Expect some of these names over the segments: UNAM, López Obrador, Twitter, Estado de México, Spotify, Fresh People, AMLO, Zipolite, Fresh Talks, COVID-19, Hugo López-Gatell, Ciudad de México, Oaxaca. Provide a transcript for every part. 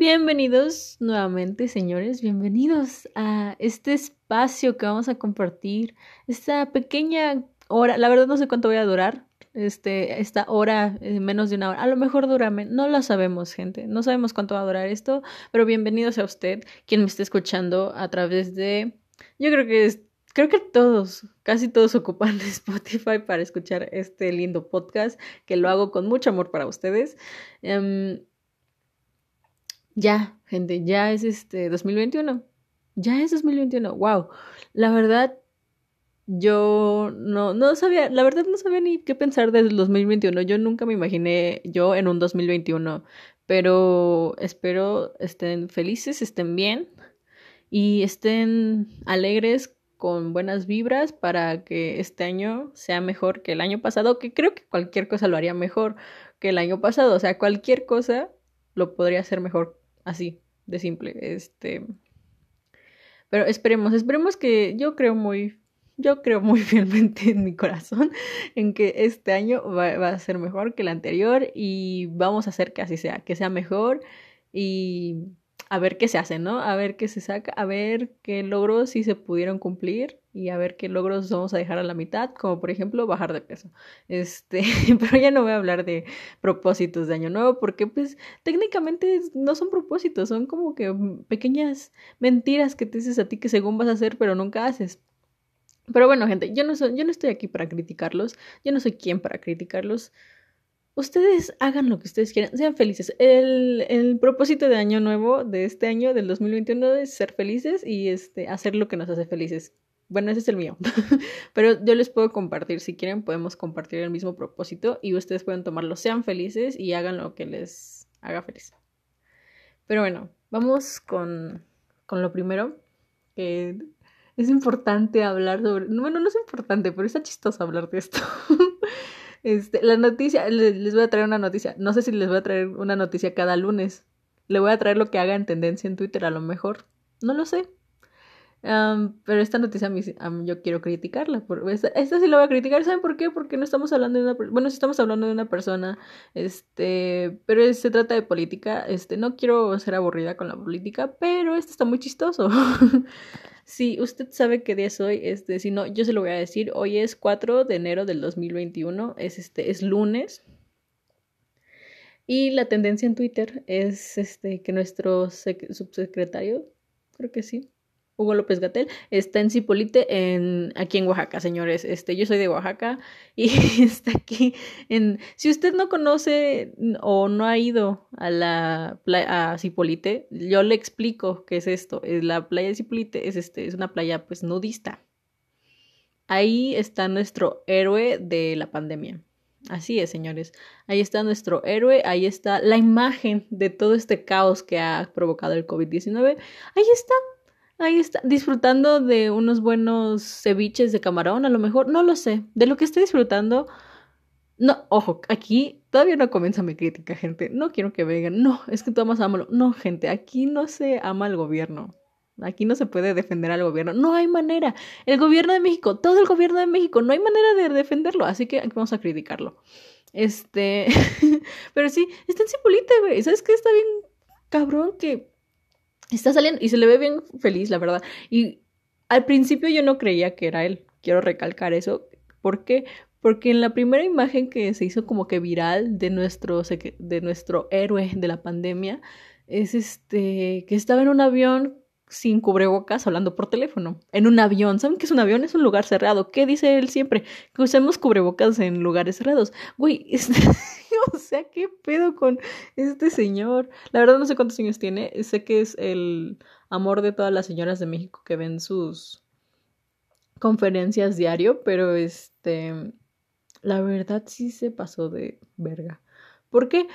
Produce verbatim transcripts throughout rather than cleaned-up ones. Bienvenidos nuevamente, señores, bienvenidos a este espacio que vamos a compartir, esta pequeña hora, la verdad no sé cuánto voy a durar, este, esta hora, menos de una hora, a lo mejor dura, no lo sabemos, gente, no sabemos cuánto va a durar esto, pero bienvenidos a usted, quien me esté escuchando a través de, yo creo que es, creo que todos, casi todos ocupan de Spotify para escuchar este lindo podcast, que lo hago con mucho amor para ustedes, um, ya, gente, ya es este dos mil veintiuno. Ya es dos mil veintiuno. Wow. La verdad yo no no sabía, la verdad no sabía ni qué pensar del dos mil veintiuno. Yo nunca me imaginé yo en un dos mil veintiuno, pero espero estén felices, estén bien y estén alegres con buenas vibras para que este año sea mejor que el año pasado, que creo que cualquier cosa lo haría mejor que el año pasado, o sea, cualquier cosa lo podría hacer mejor. Así, de simple, este, pero esperemos, esperemos que yo creo muy, yo creo muy fielmente en mi corazón en que este año va, va a ser mejor que el anterior y vamos a hacer que así sea, que sea mejor y a ver qué se hace, ¿no? A ver qué se saca, a ver qué logros sí se pudieron cumplir y a ver qué logros vamos a dejar a la mitad, como por ejemplo bajar de peso. Este, pero ya no voy a hablar de propósitos de año nuevo porque pues técnicamente no son propósitos, son como que pequeñas mentiras que te dices a ti que según vas a hacer pero nunca haces. Pero bueno, gente, yo no soy, yo no estoy aquí para criticarlos, yo no soy quien para criticarlos. Ustedes hagan lo que ustedes quieran, sean felices. El, el propósito de año nuevo de este año, del dos mil veintiuno, es ser felices y este, hacer lo que nos hace felices. Bueno, ese es el mío, pero yo les puedo compartir, si quieren podemos compartir el mismo propósito y ustedes pueden tomarlo, sean felices y hagan lo que les haga feliz. Pero bueno, vamos con, con lo primero, que es importante hablar sobre, bueno, no es importante, pero está chistoso hablar de esto. Este, la noticia, les voy a traer una noticia, no sé si les voy a traer una noticia cada lunes, le voy a traer lo que haga en tendencia en Twitter a lo mejor, no lo sé. Um, pero esta noticia a mí, um, yo quiero criticarla por, esta, esta sí la voy a criticar, ¿saben por qué? Porque no estamos hablando de una, bueno, sí estamos hablando de una persona, este, pero es, se trata de política, este, no quiero ser aburrida con la política, pero esto está muy chistoso. Si usted sabe qué día es hoy, este, si no, yo se lo voy a decir, hoy es cuatro de enero del dos mil veintiuno, es, este, es lunes. Y la tendencia en Twitter es este, que nuestro sec- subsecretario, creo que sí, Hugo López-Gatell, está en Zipolite, en, aquí en Oaxaca, señores. Este, yo soy de Oaxaca y está aquí en... Si usted no conoce o no ha ido a la playa, a Zipolite, yo le explico qué es esto. La playa de Zipolite es, este, es una playa pues nudista. Ahí está nuestro héroe de la pandemia. Así es, señores. Ahí está nuestro héroe, ahí está la imagen de todo este caos que ha provocado el covid diecinueve. Ahí está. Ahí está, disfrutando de unos buenos ceviches de camarón, a lo mejor, no lo sé. De lo que esté disfrutando, no, ojo, aquí todavía no comienza mi crítica, gente. No quiero que me digan, no, es que tú amas a AMLO. No, gente, aquí no se ama al gobierno. Aquí no se puede defender al gobierno. No hay manera. El gobierno de México, todo el gobierno de México, no hay manera de defenderlo. Así que aquí vamos a criticarlo. Este, pero sí, está en Zipolite, güey. ¿Sabes qué? Está bien cabrón que... Está saliendo y se le ve bien feliz, la verdad. Y al principio yo no creía que era él. Quiero recalcar eso. ¿Por qué? Porque en la primera imagen que se hizo como que viral de nuestro, de nuestro héroe de la pandemia, es este que estaba en un avión sin cubrebocas hablando por teléfono. En un avión. ¿Saben qué es un avión? Es un lugar cerrado. ¿Qué dice él siempre? Que usemos cubrebocas en lugares cerrados. Güey, este... O sea, ¿qué pedo con este señor? La verdad no sé cuántos años tiene. Sé que es el amor de todas las señoras de México que ven sus conferencias diario. Pero este... la verdad sí se pasó de verga. ¿Por qué?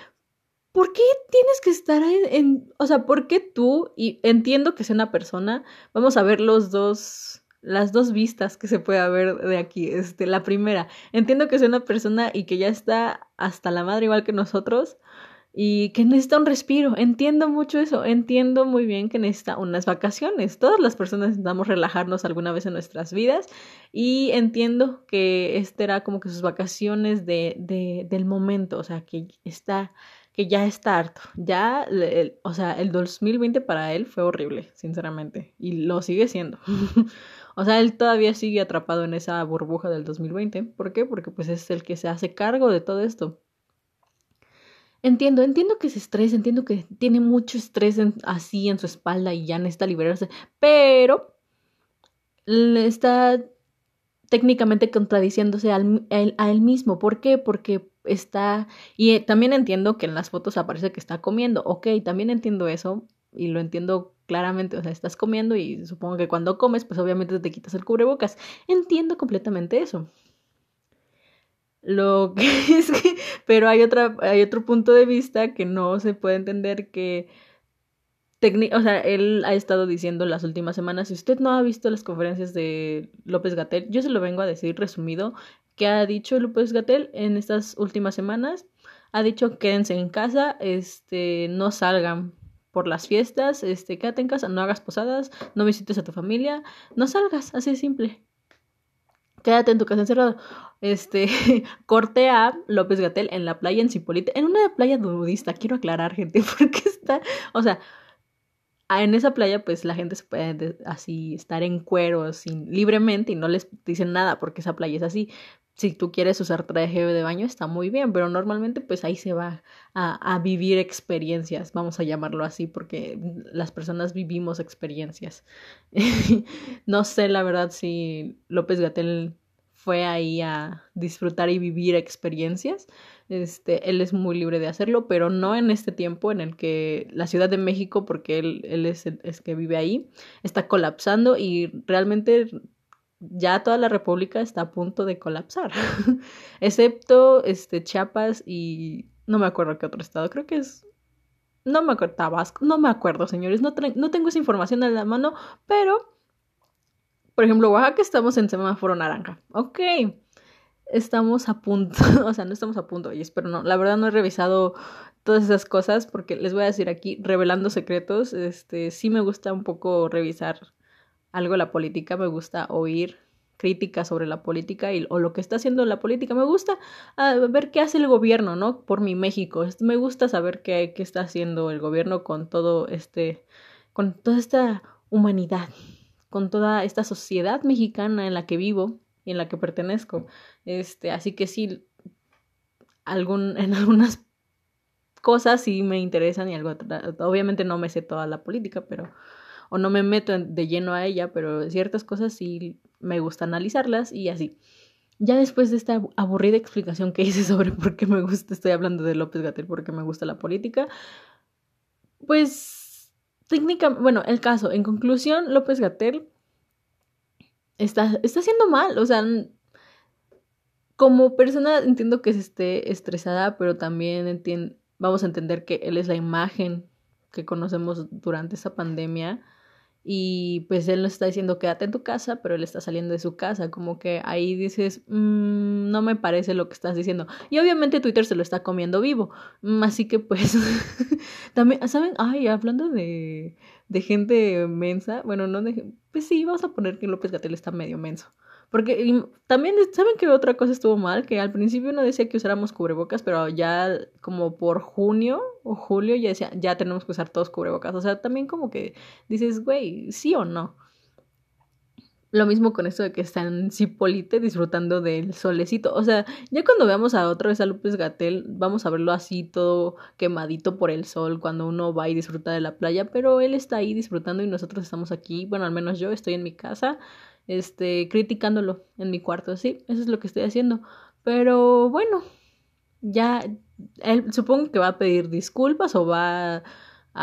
¿Por qué tienes que estar en, en... O sea, ¿por qué tú? Y entiendo que sea una persona. Vamos a ver los dos... Las dos vistas que se puede ver de aquí. Este, la primera, entiendo que es una persona y que ya está hasta la madre igual que nosotros y que necesita un respiro. Entiendo mucho eso. Entiendo muy bien que necesita unas vacaciones. Todas las personas necesitamos relajarnos alguna vez en nuestras vidas y entiendo que este era como que sus vacaciones de, de, del momento. O sea, que está que ya está harto. Ya, el, o sea, el dos mil veinte para él fue horrible, sinceramente. Y lo sigue siendo. O sea, él todavía sigue atrapado en esa burbuja del dos mil veinte. ¿Por qué? Porque pues es el que se hace cargo de todo esto. Entiendo, entiendo que se estresa, entiendo que tiene mucho estrés en, así en su espalda y ya necesita liberarse. Pero está técnicamente contradiciéndose al, al, a él mismo. ¿Por qué? Porque está... Y también entiendo que en las fotos aparece que está comiendo. Ok, también entiendo eso y lo entiendo claramente. O sea, estás comiendo y supongo que cuando comes, pues obviamente te quitas el cubrebocas. Entiendo completamente eso. Lo que es que... Pero hay, otra, hay otro punto de vista que no se puede entender que... O sea, él ha estado diciendo las últimas semanas, si usted no ha visto las conferencias de López-Gatell, yo se lo vengo a decir resumido, que ha dicho López-Gatell en estas últimas semanas, ha dicho quédense en casa, este, no salgan por las fiestas, este, quédate en casa, no hagas posadas, no visites a tu familia, no salgas, así de simple. Quédate en tu casa encerrado. Este, corte a López-Gatell en la playa en Zipolite, en una playa nudista, quiero aclarar, gente, porque está, o sea... En esa playa, pues, la gente se puede de, así estar en cuero sin, libremente y no les dicen nada porque esa playa es así. Si tú quieres usar traje de baño, está muy bien, pero normalmente, pues, ahí se va a, a vivir experiencias, vamos a llamarlo así, porque las personas vivimos experiencias. No sé, la verdad, si López-Gatell fue ahí a disfrutar y vivir experiencias. Este, él es muy libre de hacerlo, pero no en este tiempo en el que la Ciudad de México, porque él, él es el es que vive ahí, está colapsando y realmente ya toda la República está a punto de colapsar, excepto este, Chiapas y no me acuerdo qué otro estado, creo que es, no me acuerdo, Tabasco, no me acuerdo, señores, no, tra- no tengo esa información en la mano, pero, por ejemplo, Oaxaca estamos en semáforo naranja, ok. Estamos a punto, o sea, no estamos a punto, oyes, pero no, la verdad no he revisado todas esas cosas porque les voy a decir aquí, revelando secretos, este, sí me gusta un poco revisar algo de la política, me gusta oír críticas sobre la política y, o lo que está haciendo la política, me gusta uh, ver qué hace el gobierno, ¿no? Por mi México, me gusta saber qué, qué está haciendo el gobierno con todo este, con toda esta humanidad, con toda esta sociedad mexicana en la que vivo y en la que pertenezco, este, así que sí, algún, en algunas cosas sí me interesan y algo, obviamente no me sé toda la política, pero, o no me meto de lleno a ella, pero ciertas cosas sí me gusta analizarlas y así. Ya después de esta aburrida explicación que hice sobre por qué me gusta, estoy hablando de López-Gatell, por qué me gusta la política, pues, técnicamente, bueno, el caso, en conclusión, López-Gatell, Está, está haciendo mal, o sea, como persona entiendo que se esté estresada, pero también enti- vamos a entender que él es la imagen que conocemos durante esta pandemia y pues él nos está diciendo quédate en tu casa, pero él está saliendo de su casa, como que ahí dices, mmm, no me parece lo que estás diciendo. Y obviamente Twitter se lo está comiendo vivo, así que pues, también, ¿saben? Ay, hablando de... de gente mensa, bueno, no de... Pues sí, vamos a poner que López-Gatell está medio menso. Porque también, ¿saben qué otra cosa estuvo mal? Que al principio no decía que usáramos cubrebocas, pero ya como por junio o julio ya decía, ya tenemos que usar todos cubrebocas. O sea, también como que dices, güey, ¿sí o no? Lo mismo con esto de que está en Zipolite disfrutando del solecito. O sea, ya cuando veamos a otra vez a López-Gatell, vamos a verlo así todo quemadito por el sol cuando uno va y disfruta de la playa. Pero él está ahí disfrutando y nosotros estamos aquí. Bueno, al menos yo estoy en mi casa, este, criticándolo en mi cuarto. Sí, eso es lo que estoy haciendo. Pero bueno, ya él supongo que va a pedir disculpas o va... a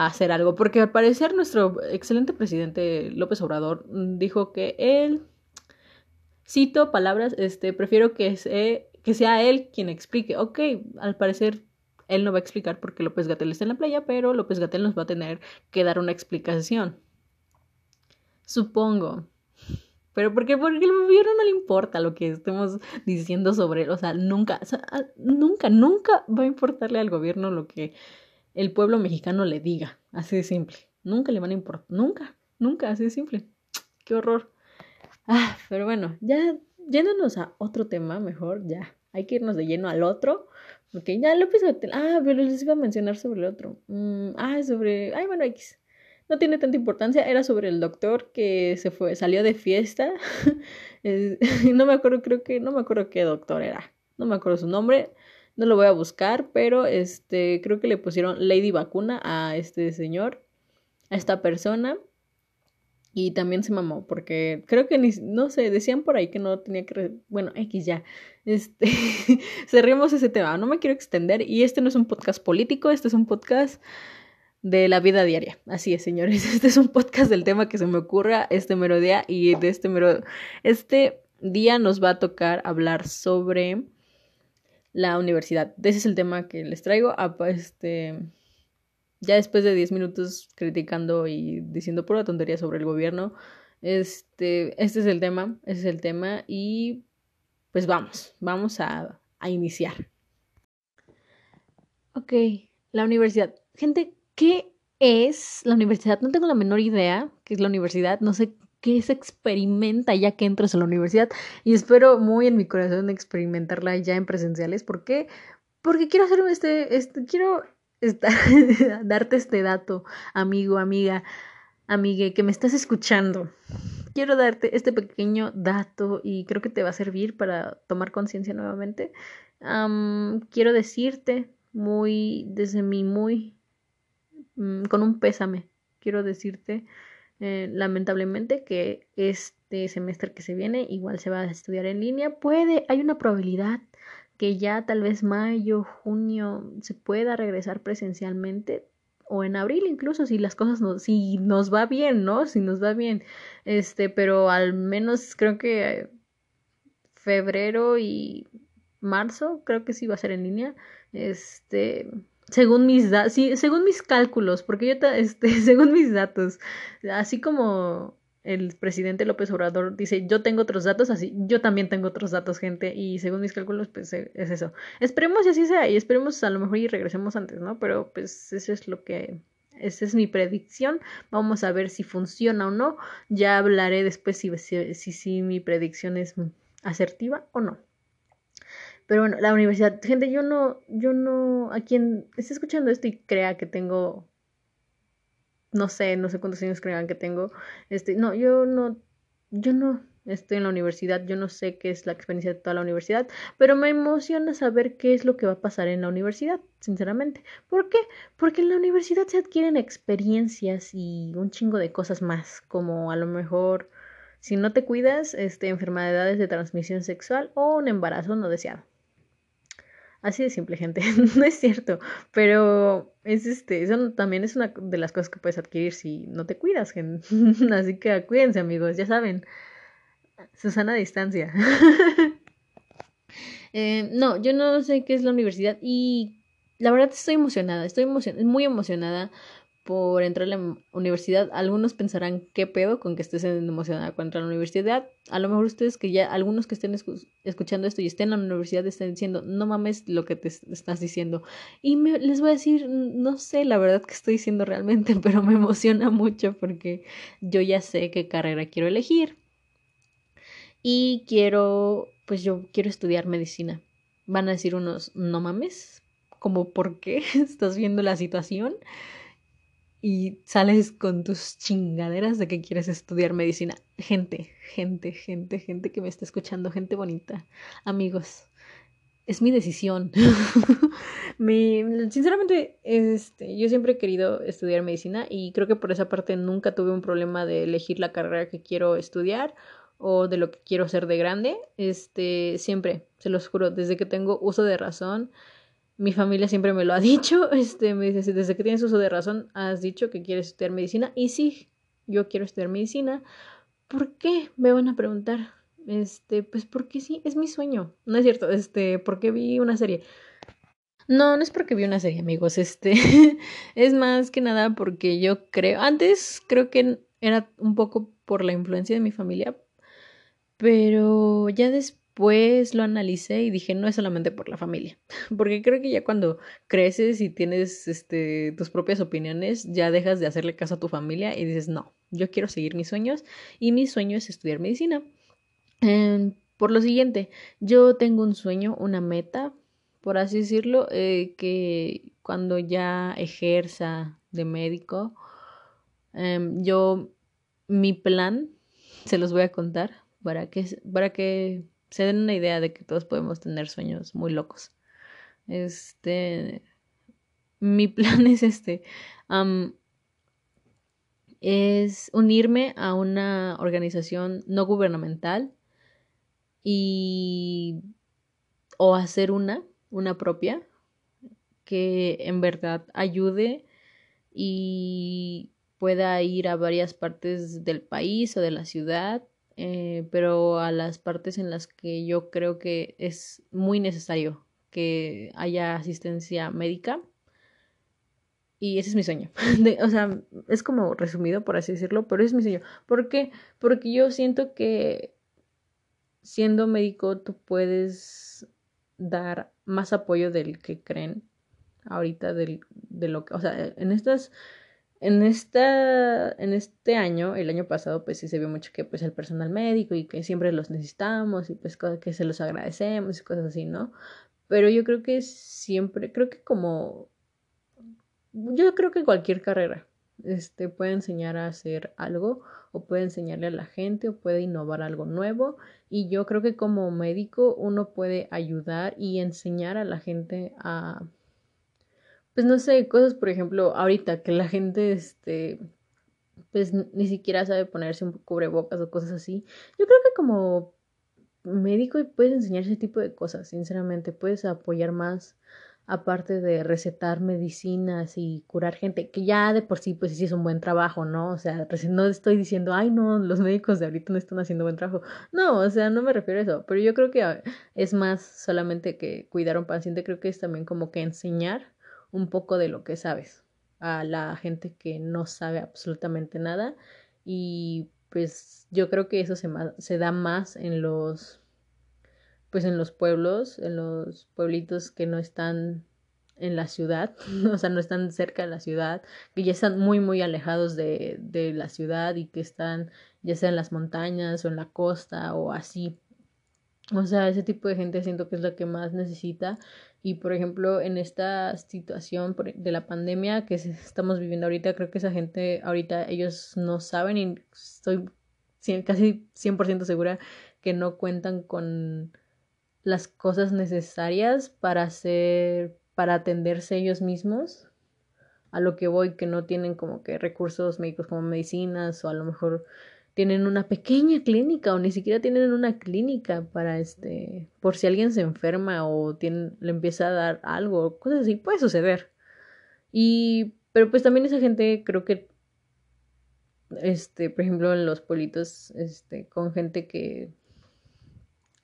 hacer algo, porque al parecer nuestro excelente presidente López Obrador dijo que él, cito palabras, este, prefiero que, se, que sea él quien explique. Ok, al parecer él no va a explicar porque López-Gatell está en la playa, pero López-Gatell nos va a tener que dar una explicación. Supongo. Pero porque, porque el gobierno no le importa lo que estemos diciendo sobre él. O sea, nunca, o sea, nunca, nunca va a importarle al gobierno lo que... el pueblo mexicano le diga, así de simple. Nunca le van a importar, nunca, nunca, así de simple. ¡Qué horror! Ah, pero bueno, ya yéndonos a otro tema mejor, ya. Hay que irnos de lleno al otro, Ok, ya López-Gatell. Ah, pero les iba a mencionar sobre el otro. Mm, ah, sobre... Ay, bueno, X. No tiene tanta importancia. Era sobre el doctor que se fue, salió de fiesta. No me acuerdo, creo que... No me acuerdo qué doctor era. No me acuerdo su nombre. No lo voy a buscar, pero este creo que le pusieron Lady Vacuna a este señor, a esta persona. Y también se mamó, porque creo que, ni, no sé, decían por ahí que no tenía que... Re... Bueno, X ya. Este, cerremos ese tema, no me quiero extender. Y este no es un podcast político, este es un podcast de la vida diaria. Así es, señores, este es un podcast del tema que se me ocurra este mero día. Y de este mero... Este día nos va a tocar hablar sobre la universidad. Ese es el tema que les traigo. A, este... Ya después de diez minutos criticando y diciendo pura tontería sobre el gobierno, este, este es el tema, ese es el tema y pues vamos, vamos a, a iniciar. Ok, la universidad. Gente, ¿qué es la universidad? No tengo la menor idea qué es la universidad, no sé qué se experimenta ya que entras a la universidad y espero muy en mi corazón experimentarla ya en presenciales. ¿Por qué? Porque quiero hacer este, este quiero... Esta, darte este dato, amigo, amiga, amigue, que me estás escuchando. Quiero darte este pequeño dato y creo que te va a servir para tomar conciencia nuevamente. Um, quiero decirte muy, desde mi muy, um, con un pésame, quiero decirte eh, lamentablemente que este semestre que se viene igual se va a estudiar en línea. Puede, hay una probabilidad que ya tal vez mayo, junio se pueda regresar presencialmente o en abril incluso si las cosas no, si nos va bien, ¿no? Si nos va bien. Este, pero al menos creo que febrero y marzo creo que sí va a ser en línea. Este, según mis da- sí, según mis cálculos, porque yo ta- este, según mis datos, así como el presidente López Obrador dice, yo tengo otros datos, así, yo también tengo otros datos, gente, y según mis cálculos, pues es eso. Esperemos y así sea, y esperemos a lo mejor y regresemos antes, ¿no? Pero pues eso es lo que, esa es mi predicción, vamos a ver si funciona o no, ya hablaré después si, si, si, si mi predicción es asertiva o no. Pero bueno, la universidad, gente, yo no, yo no, a quien esté escuchando esto y crea que tengo... No sé, no sé cuántos años crean que tengo. Este, no, yo no, yo no estoy en la universidad, yo no sé qué es la experiencia de toda la universidad, pero me emociona saber qué es lo que va a pasar en la universidad, sinceramente. ¿Por qué? Porque en la universidad se adquieren experiencias y un chingo de cosas más, como a lo mejor, si no te cuidas, este, enfermedades de transmisión sexual o un embarazo no deseado. Así de simple, gente. No es cierto, pero es este, eso también es una de las cosas que puedes adquirir si no te cuidas, gente. Así que cuídense, amigos, ya saben. Susana a distancia. eh, no, yo no sé qué es la universidad y la verdad estoy emocionada, estoy emocion- muy emocionada por entrar a la universidad. Algunos pensarán qué pedo con que estés emocionada con entrar a la universidad. A lo mejor ustedes que ya, algunos que estén escu- escuchando esto y estén en la universidad están diciendo, no mames lo que te estás diciendo. Y me, les voy a decir, no sé la verdad que estoy diciendo realmente, pero me emociona mucho porque yo ya sé qué carrera quiero elegir. Y quiero, pues yo quiero estudiar medicina. Van a decir unos, no mames, como ¿por qué? ¿Estás viendo la situación? Y sales con tus chingaderas de que quieres estudiar medicina. Gente, gente, gente, gente que me está escuchando, gente bonita. Amigos, es mi decisión. mi, sinceramente, este, yo siempre he querido estudiar medicina y creo que por esa parte nunca tuve un problema de elegir la carrera que quiero estudiar o de lo que quiero ser de grande. Este, siempre, se los juro, desde que tengo uso de razón... Mi familia siempre me lo ha dicho, este, me dice, desde que tienes uso de razón, has dicho que quieres estudiar medicina. Y sí, yo quiero estudiar medicina. ¿Por qué? Me van a preguntar. Este, pues porque sí, es mi sueño. No es cierto, este, porque vi una serie. No, no es porque vi una serie, amigos. Este, es más que nada porque yo creo, antes creo que era un poco por la influencia de mi familia, pero ya después... Pues lo analicé y dije, no es solamente por la familia, porque creo que ya cuando creces y tienes este, tus propias opiniones, ya dejas de hacerle caso a tu familia y dices, no, yo quiero seguir mis sueños y mi sueño es estudiar medicina. Eh, por lo siguiente, yo tengo un sueño, una meta por así decirlo, eh, que cuando ya ejerza de médico, eh, yo, mi plan, se los voy a contar para que, para que se den una idea de que todos podemos tener sueños muy locos. Este, mi plan es este, um, es unirme a una organización no gubernamental y o hacer una, una propia que en verdad ayude y pueda ir a varias partes del país o de la ciudad, eh, pero a las partes en las que yo creo que es muy necesario que haya asistencia médica. Y ese es mi sueño. De, o sea, es como resumido, por así decirlo, pero es mi sueño. ¿Por qué? Porque yo siento que siendo médico tú puedes dar más apoyo del que creen ahorita, del, de lo que, o sea, en estas... En esta, en este año, el año pasado, pues sí se vio mucho que pues el personal médico y que siempre los necesitamos y pues cosas que se los agradecemos y cosas así, ¿no? Pero yo creo que siempre, creo que como, yo creo que cualquier carrera este, puede enseñar a hacer algo o puede enseñarle a la gente o puede innovar algo nuevo, y yo creo que como médico uno puede ayudar y enseñar a la gente a... Pues no sé, cosas, por ejemplo, ahorita que la gente, este, pues ni siquiera sabe ponerse un cubrebocas o cosas así. Yo creo que como médico puedes enseñar ese tipo de cosas, sinceramente. Puedes apoyar más, aparte de recetar medicinas y curar gente, que ya de por sí, pues sí es un buen trabajo, ¿no? O sea, no estoy diciendo, ay, no, los médicos de ahorita no están haciendo buen trabajo. No, o sea, no me refiero a eso. Pero yo creo que es más solamente que cuidar a un paciente, creo que es también como que enseñar un poco de lo que sabes a la gente que no sabe absolutamente nada. Y pues yo creo que eso se, ma- se da más en los, pues en los pueblos, en los pueblitos que no están en la ciudad, o sea, no están cerca de la ciudad, que ya están muy muy alejados de, de la ciudad y que están ya sea en las montañas o en la costa o así. O sea, ese tipo de gente siento que es la que más necesita. Y, por ejemplo, en esta situación de la pandemia que estamos viviendo ahorita, creo que esa gente ahorita ellos no saben y estoy casi cien por ciento segura que no cuentan con las cosas necesarias para hacer, para atenderse ellos mismos. A lo que voy, que no tienen como que recursos médicos como medicinas, o a lo mejor tienen una pequeña clínica o ni siquiera tienen una clínica para este, por si alguien se enferma o tiene, le empieza a dar algo, cosas así, puede suceder. Y, pero pues también esa gente creo que, este, por ejemplo, en los pueblitos, este, con gente que,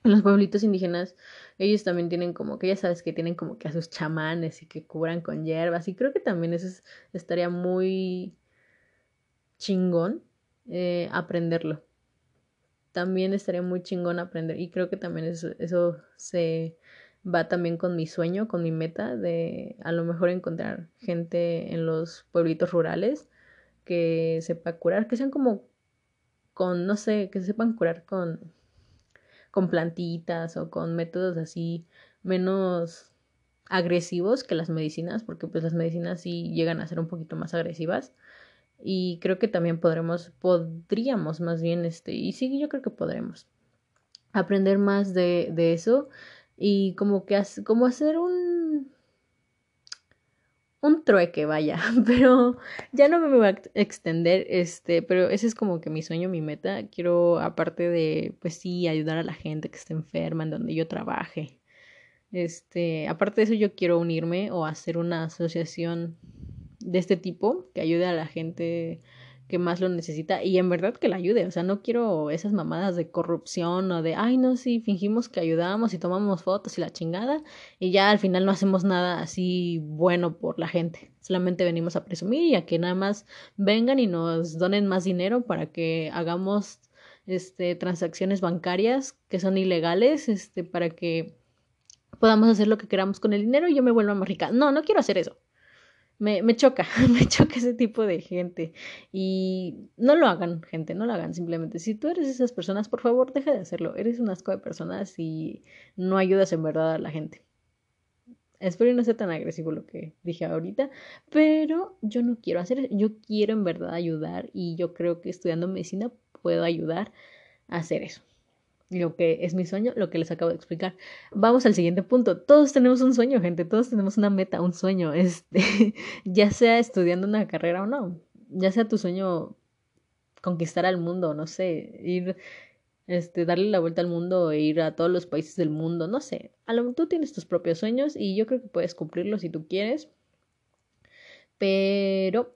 en los pueblitos indígenas, ellos también tienen como que, ya sabes que tienen como que a sus chamanes y que cubran con hierbas, y creo que también eso es, estaría muy chingón. Eh, aprenderlo también estaría muy chingón aprender, y creo que también eso, eso se va también con mi sueño, con mi meta de a lo mejor encontrar gente en los pueblitos rurales que sepa curar, que sean como con, no sé, que sepan curar con con plantitas o con métodos así menos agresivos que las medicinas, porque pues las medicinas sí llegan a ser un poquito más agresivas. Y creo que también podremos, podríamos más bien, este, y sí, yo creo que podremos aprender más de, de eso, y como que as, como hacer un, un trueque, vaya, pero ya no me voy a extender, este, pero ese es como que mi sueño, mi meta. Quiero, aparte de, pues sí, ayudar a la gente que está enferma en donde yo trabaje, este, aparte de eso yo quiero unirme o hacer una asociación de este tipo, que ayude a la gente que más lo necesita, y en verdad que la ayude. O sea, no quiero esas mamadas de corrupción o de, ay, no, sí, fingimos que ayudamos y tomamos fotos y la chingada, y ya al final no hacemos nada así bueno por la gente. Solamente venimos a presumir y a que nada más vengan y nos donen más dinero para que hagamos este, transacciones bancarias que son ilegales, este, para que podamos hacer lo que queramos con el dinero y yo me vuelva más rica. No, no quiero hacer eso. Me, me choca, me choca ese tipo de gente, y no lo hagan, gente, no lo hagan, simplemente, si tú eres esas personas, por favor, deja de hacerlo, eres un asco de personas y no ayudas en verdad a la gente, espero no sea tan agresivo lo que dije ahorita, pero yo no quiero hacer eso, yo quiero en verdad ayudar y yo creo que estudiando medicina puedo ayudar a hacer eso. Lo que es mi sueño, lo que les acabo de explicar. Vamos al siguiente punto. Todos tenemos un sueño, gente. Todos tenemos una meta, un sueño. Este, ya sea estudiando una carrera o no. Ya sea tu sueño conquistar al mundo, no sé. Ir, este, darle la vuelta al mundo e ir a todos los países del mundo, no sé. A lo, tú tienes tus propios sueños y yo creo que puedes cumplirlos si tú quieres. Pero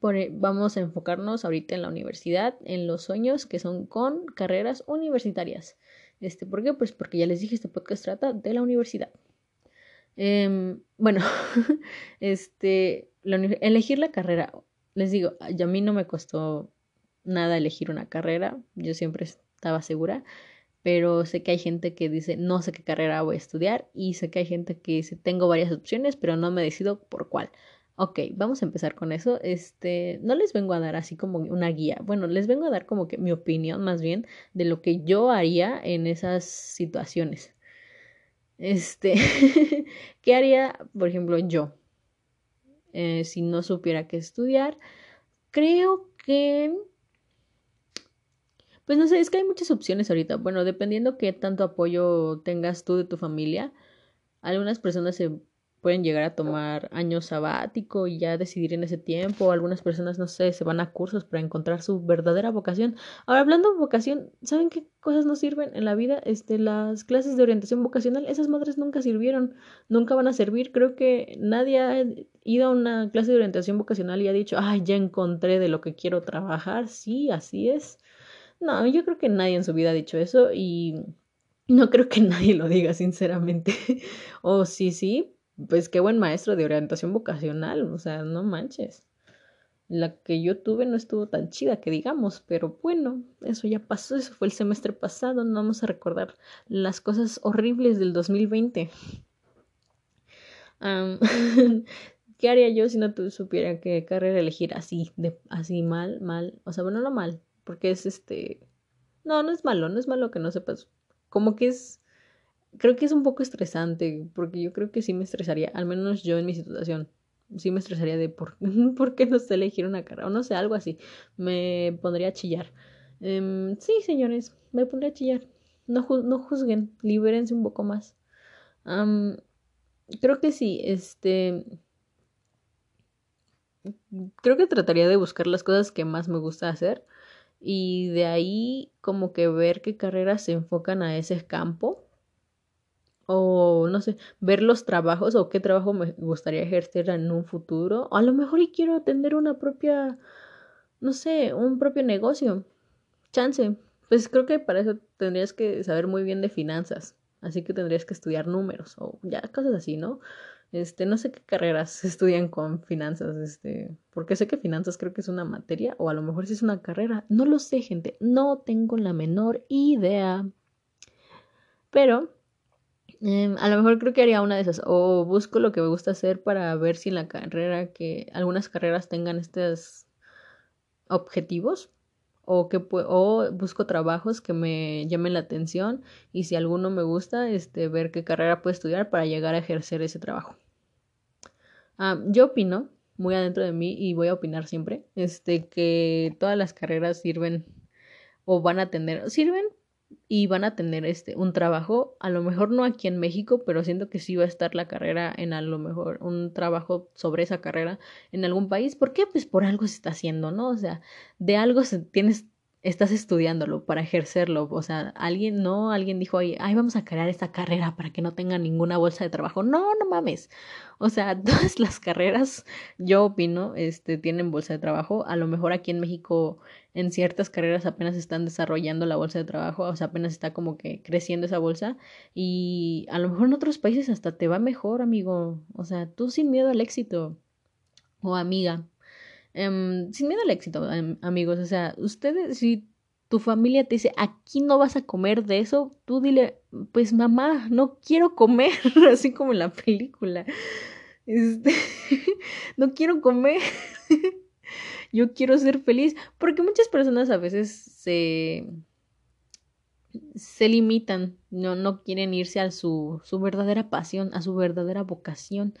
Por, vamos a enfocarnos ahorita en la universidad, en los sueños que son con carreras universitarias. Este, ¿por qué? Pues porque ya les dije, este podcast trata de la universidad. Eh, bueno, este, la, elegir la carrera. Les digo, a mí no me costó nada elegir una carrera. Yo siempre estaba segura. Pero sé que hay gente que dice, no sé qué carrera voy a estudiar. Y sé que hay gente que dice, tengo varias opciones, pero no me decido por cuál. Ok, vamos a empezar con eso. Este, no les vengo a dar así como una guía. Bueno, les vengo a dar como que mi opinión más bien de lo que yo haría en esas situaciones. Este, ¿qué haría, por ejemplo, yo? Eh, si no supiera qué estudiar, creo que... Pues no sé, es que hay muchas opciones ahorita. Bueno, dependiendo qué tanto apoyo tengas tú de tu familia, algunas personas se... pueden llegar a tomar año sabático y ya decidir en ese tiempo. Algunas personas, no sé, se van a cursos para encontrar su verdadera vocación. Ahora, hablando de vocación, ¿saben qué cosas no sirven en la vida? Este, las clases de orientación vocacional, esas madres nunca sirvieron, nunca van a servir. Creo que nadie ha ido a una clase de orientación vocacional y ha dicho, ay, ya encontré de lo que quiero trabajar. Sí, así es. No, yo creo que nadie en su vida ha dicho eso y no creo que nadie lo diga, sinceramente. O sí, sí. Pues qué buen maestro de orientación vocacional, o sea, no manches. La que yo tuve no estuvo tan chida, que digamos, pero bueno, eso ya pasó, eso fue el semestre pasado, no vamos a recordar las cosas horribles del dos mil veinte. Um, ¿Qué haría yo si no supiera qué carrera elegir así, de, así mal, mal? O sea, bueno, no mal, porque es este... No, no es malo, no es malo que no sepas. Como que es... Creo que es un poco estresante, porque yo creo que sí me estresaría, al menos yo en mi situación, sí me estresaría de por, ¿por qué no sé elegir una carrera? O no sé, algo así, me pondría a chillar. Um, sí, señores, me pondría a chillar, no, ju- no juzguen, libérense un poco más. Um, creo que sí, este... creo que trataría de buscar las cosas que más me gusta hacer, y de ahí como que ver qué carreras se enfocan a ese campo. O no sé, ver los trabajos o qué trabajo me gustaría ejercer en un futuro. O a lo mejor y quiero tener una propia, no sé, un propio negocio. Chance. Pues creo que para eso tendrías que saber muy bien de finanzas. Así que tendrías que estudiar números o ya cosas así, ¿no? Este, no sé qué carreras se estudian con finanzas, este, porque sé que finanzas creo que es una materia o a lo mejor sí es una carrera. No lo sé, gente. No tengo la menor idea. Pero... Eh, a lo mejor creo que haría una de esas, o busco lo que me gusta hacer para ver si en la carrera, que algunas carreras tengan estos objetivos, o, que, o busco trabajos que me llamen la atención, y si alguno me gusta, este, ver qué carrera puedo estudiar para llegar a ejercer ese trabajo. Ah, yo opino, muy adentro de mí, y voy a opinar siempre, este, que todas las carreras sirven, o van a tener, sirven, y van a tener este un trabajo, a lo mejor no aquí en México, pero siento que sí va a estar la carrera en a lo mejor un trabajo sobre esa carrera en algún país. ¿Por qué? Pues por algo se está haciendo, ¿no? O sea, de algo se tienes estás estudiándolo para ejercerlo, o sea, alguien no, alguien dijo ahí, ay, vamos a crear esta carrera para que no tenga ninguna bolsa de trabajo. No, no mames. O sea, todas las carreras, yo opino, este, tienen bolsa de trabajo. A lo mejor aquí en México, en ciertas carreras apenas están desarrollando la bolsa de trabajo, o sea, apenas está como que creciendo esa bolsa, y a lo mejor en otros países hasta te va mejor, amigo. O sea, tú sin miedo al éxito, o amiga. Um, sin miedo al éxito, um, amigos. O sea, ustedes, si tu familia te dice, aquí no vas a comer de eso, tú dile, pues mamá, no quiero comer, así como en la película. Este, no quiero comer. Yo quiero ser feliz. Porque muchas personas a veces se... se limitan, no, no quieren irse a su, su verdadera pasión, a su verdadera vocación,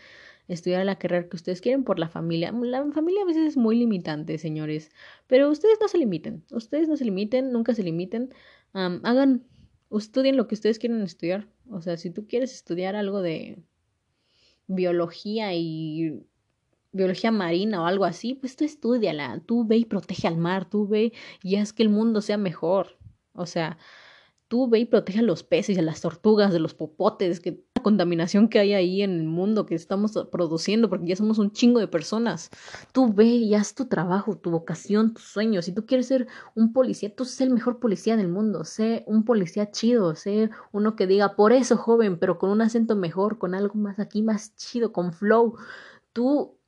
estudiar la carrera que ustedes quieren por la familia. La familia a veces es muy limitante, señores, pero ustedes no se limiten, ustedes no se limiten, nunca se limiten, um, hagan, estudien lo que ustedes quieren estudiar. O sea, si tú quieres estudiar algo de biología y biología marina o algo así, pues tú estúdiala, tú ve y protege al mar, tú ve y haz que el mundo sea mejor. O sea, tú ve y protege a los peces, a las tortugas, de los popotes, que la contaminación que hay ahí en el mundo que estamos produciendo, porque ya somos un chingo de personas. Tú ve y haz tu trabajo, tu vocación, tus sueños. Si tú quieres ser un policía, tú sé el mejor policía del mundo, sé un policía chido, sé uno que diga, por eso joven, pero con un acento mejor, con algo más aquí, más chido, con flow. Tú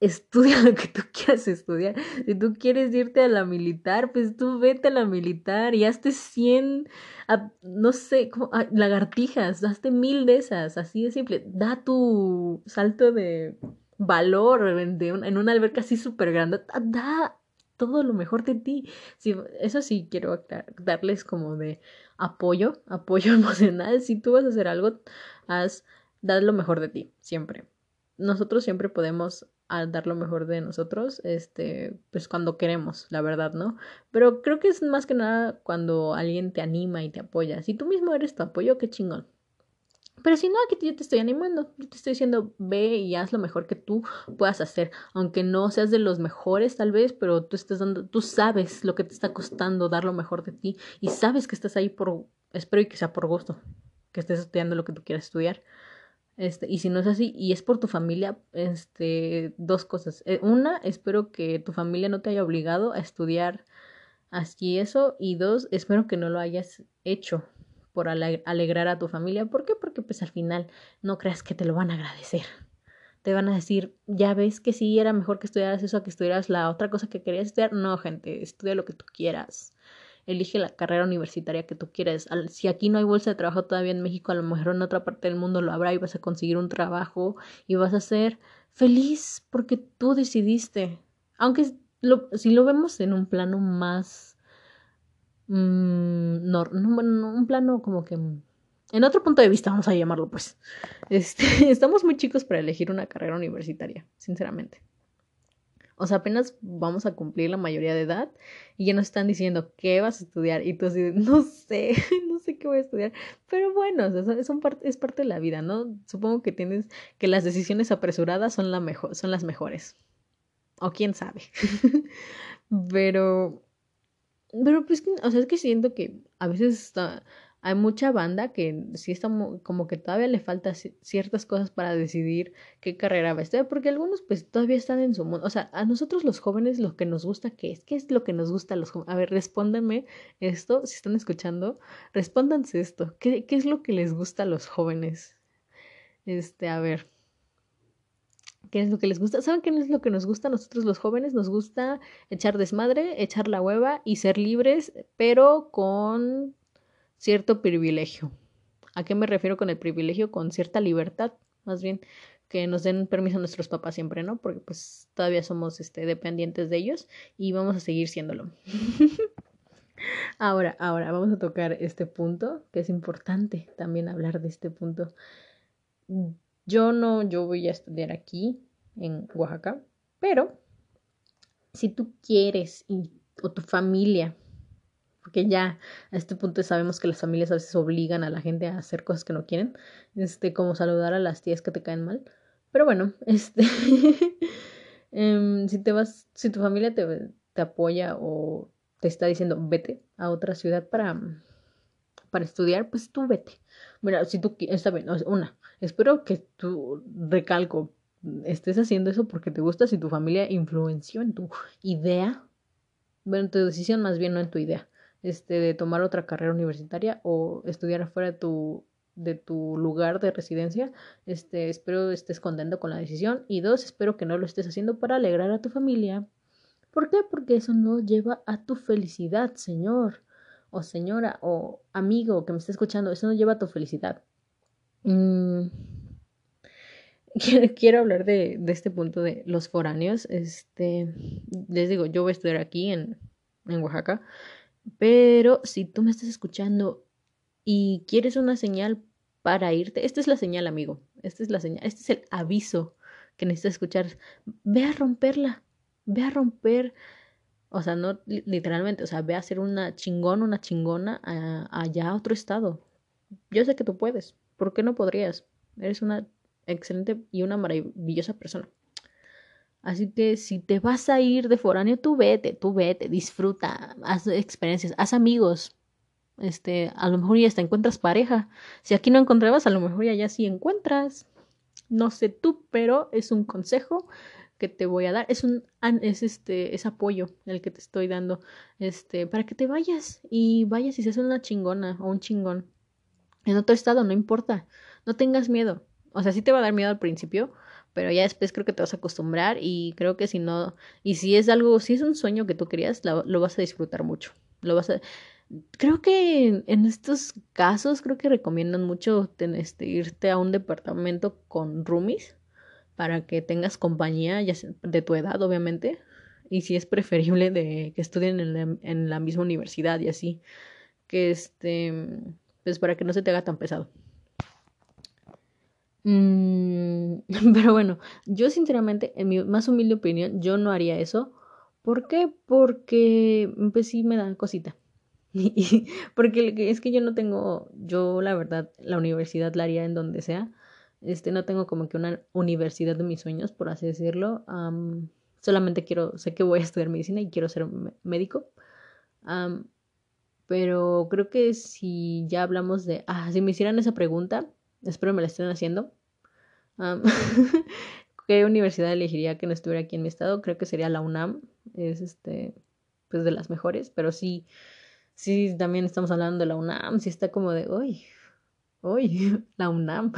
estudia lo que tú quieras estudiar. Si tú quieres irte a la militar, pues tú vete a la militar y hazte cien, a, no sé, como, a, lagartijas, hazte mil de esas, así de simple. Da tu salto de valor de un, en una alberca así súper grande. Da todo lo mejor de ti. Sí, eso sí quiero aclar, darles como de apoyo, apoyo emocional. Si tú vas a hacer algo, haz, da lo mejor de ti, siempre. Nosotros siempre podemos al dar lo mejor de nosotros, este, pues cuando queremos, la verdad, ¿no? Pero creo que es más que nada cuando alguien te anima y te apoya. Si tú mismo eres tu apoyo, qué chingón. Pero si no, aquí yo te estoy animando, yo te estoy diciendo, ve y haz lo mejor que tú puedas hacer, aunque no seas de los mejores tal vez, pero tú estás dando, tú sabes lo que te está costando dar lo mejor de ti y sabes que estás ahí por, espero y que sea por gusto, que estés estudiando lo que tú quieras estudiar. Este, y si no es así, y es por tu familia, este, dos cosas. Una, espero que tu familia no te haya obligado a estudiar así eso. Y dos, espero que no lo hayas hecho por aleg- alegrar a tu familia. ¿Por qué? Porque pues al final no creas que te lo van a agradecer. Te van a decir, ya ves que sí era mejor que estudiaras eso a que estudiaras la otra cosa que querías estudiar. No, gente, estudia lo que tú quieras. Elige la carrera universitaria que tú quieras. Si aquí no hay bolsa de trabajo todavía en México, a lo mejor en otra parte del mundo lo habrá y vas a conseguir un trabajo y vas a ser feliz porque tú decidiste. Aunque lo, si lo vemos en un plano más... Mmm, no, no, no, un plano como que... En otro punto de vista, vamos a llamarlo pues. Este, estamos muy chicos para elegir una carrera universitaria, sinceramente. O sea, apenas vamos a cumplir la mayoría de edad y ya nos están diciendo qué vas a estudiar. Y tú así, no sé, no sé qué voy a estudiar. Pero bueno, o sea, es, un par- es parte de la vida, ¿no? Supongo que tienes que las decisiones apresuradas son, la mejo- son las mejores. O quién sabe. pero, pero pues, o sea, es que siento que a veces está, hay mucha banda que sí está mo- como que todavía le falta c- ciertas cosas para decidir qué carrera va a estudiar, porque algunos pues todavía están en su mundo. O sea, a nosotros los jóvenes lo que nos gusta, ¿qué es? ¿Qué es lo que nos gusta a los jóvenes? A ver, respóndanme esto, si están escuchando, respóndanse esto. ¿Qué, qué es lo que les gusta a los jóvenes? Este, a ver, ¿qué es lo que les gusta? ¿Saben qué es lo que nos gusta a nosotros los jóvenes? Nos gusta echar desmadre, echar la hueva y ser libres, pero con cierto privilegio. ¿A qué me refiero con el privilegio? Con cierta libertad, más bien, que nos den permiso a nuestros papás siempre, ¿no? Porque pues todavía somos este, dependientes de ellos y vamos a seguir siéndolo. ahora, ahora, vamos a tocar este punto, que es importante también hablar de este punto. Yo no, yo voy a estudiar aquí, en Oaxaca, pero si tú quieres y, o tu familia... Porque ya a este punto sabemos que las familias a veces obligan a la gente a hacer cosas que no quieren. Este, como saludar a las tías que te caen mal. Pero bueno, este um, si te vas, si tu familia te, te apoya o te está diciendo vete a otra ciudad para, para estudiar, pues tú vete. Mira, si tú está bien, una, espero que tú recalco, estés haciendo eso porque te gusta, si tu familia influenció en tu idea, bueno, en tu decisión más bien, no en tu idea. Este, de tomar otra carrera universitaria o estudiar afuera de tu, de tu lugar de residencia. Este, espero estés contento con la decisión. Y dos, espero que no lo estés haciendo para alegrar a tu familia. ¿Por qué? Porque eso no lleva a tu felicidad, señor o señora o amigo que me está escuchando. Eso no lleva a tu felicidad. Mm. Quiero, quiero hablar de, de este punto de los foráneos. Este, les digo, yo voy a estudiar aquí en, en Oaxaca. Pero si tú me estás escuchando y quieres una señal para irte, esta es la señal, amigo. Esta es la señal, este es el aviso que necesitas escuchar. Ve a romperla, ve a romper, o sea, no literalmente, o sea, ve a ser una chingona, una chingona a, allá a otro estado. Yo sé que tú puedes, ¿por qué no podrías? Eres una excelente y una maravillosa persona. Así que si te vas a ir de foráneo, tú vete, tú vete, disfruta, haz experiencias, haz amigos. Este, a lo mejor ya hasta encuentras pareja. Si aquí no encontrabas, a lo mejor ya, ya sí encuentras. No sé tú, pero es un consejo que te voy a dar. Es un es este es apoyo el que te estoy dando. Este, para que te vayas y vayas y seas una chingona o un chingón. En otro estado, no importa. No tengas miedo. O sea, sí te va a dar miedo al principio, pero ya después creo que te vas a acostumbrar y creo que si no, y si es algo, si es un sueño que tú querías, lo, lo vas a disfrutar mucho. Lo vas a, creo que en estos casos, creo que recomiendan mucho ten, este, irte a un departamento con roomies para que tengas compañía ya sea, de tu edad, obviamente, y si es preferible de que estudien en la, en la misma universidad y así, que este, pues para que no se te haga tan pesado. Pero bueno, yo sinceramente, en mi más humilde opinión, yo no haría eso. ¿Por qué? Porque pues sí me da cosita. Porque es que yo no tengo, yo la verdad, la universidad la haría en donde sea. Este, no tengo como que una universidad de mis sueños, por así decirlo. Um, solamente quiero, sé que voy a estudiar medicina y quiero ser médico. Um, pero creo que si ya hablamos de, ah, si me hicieran esa pregunta, espero me la estén haciendo. Um, ¿Qué universidad elegiría que no estuviera aquí en mi estado? Creo que sería la UNAM. Es este, pues de las mejores. Pero sí, sí también estamos hablando de la UNAM. Sí está como de, uy, uy, la UNAM.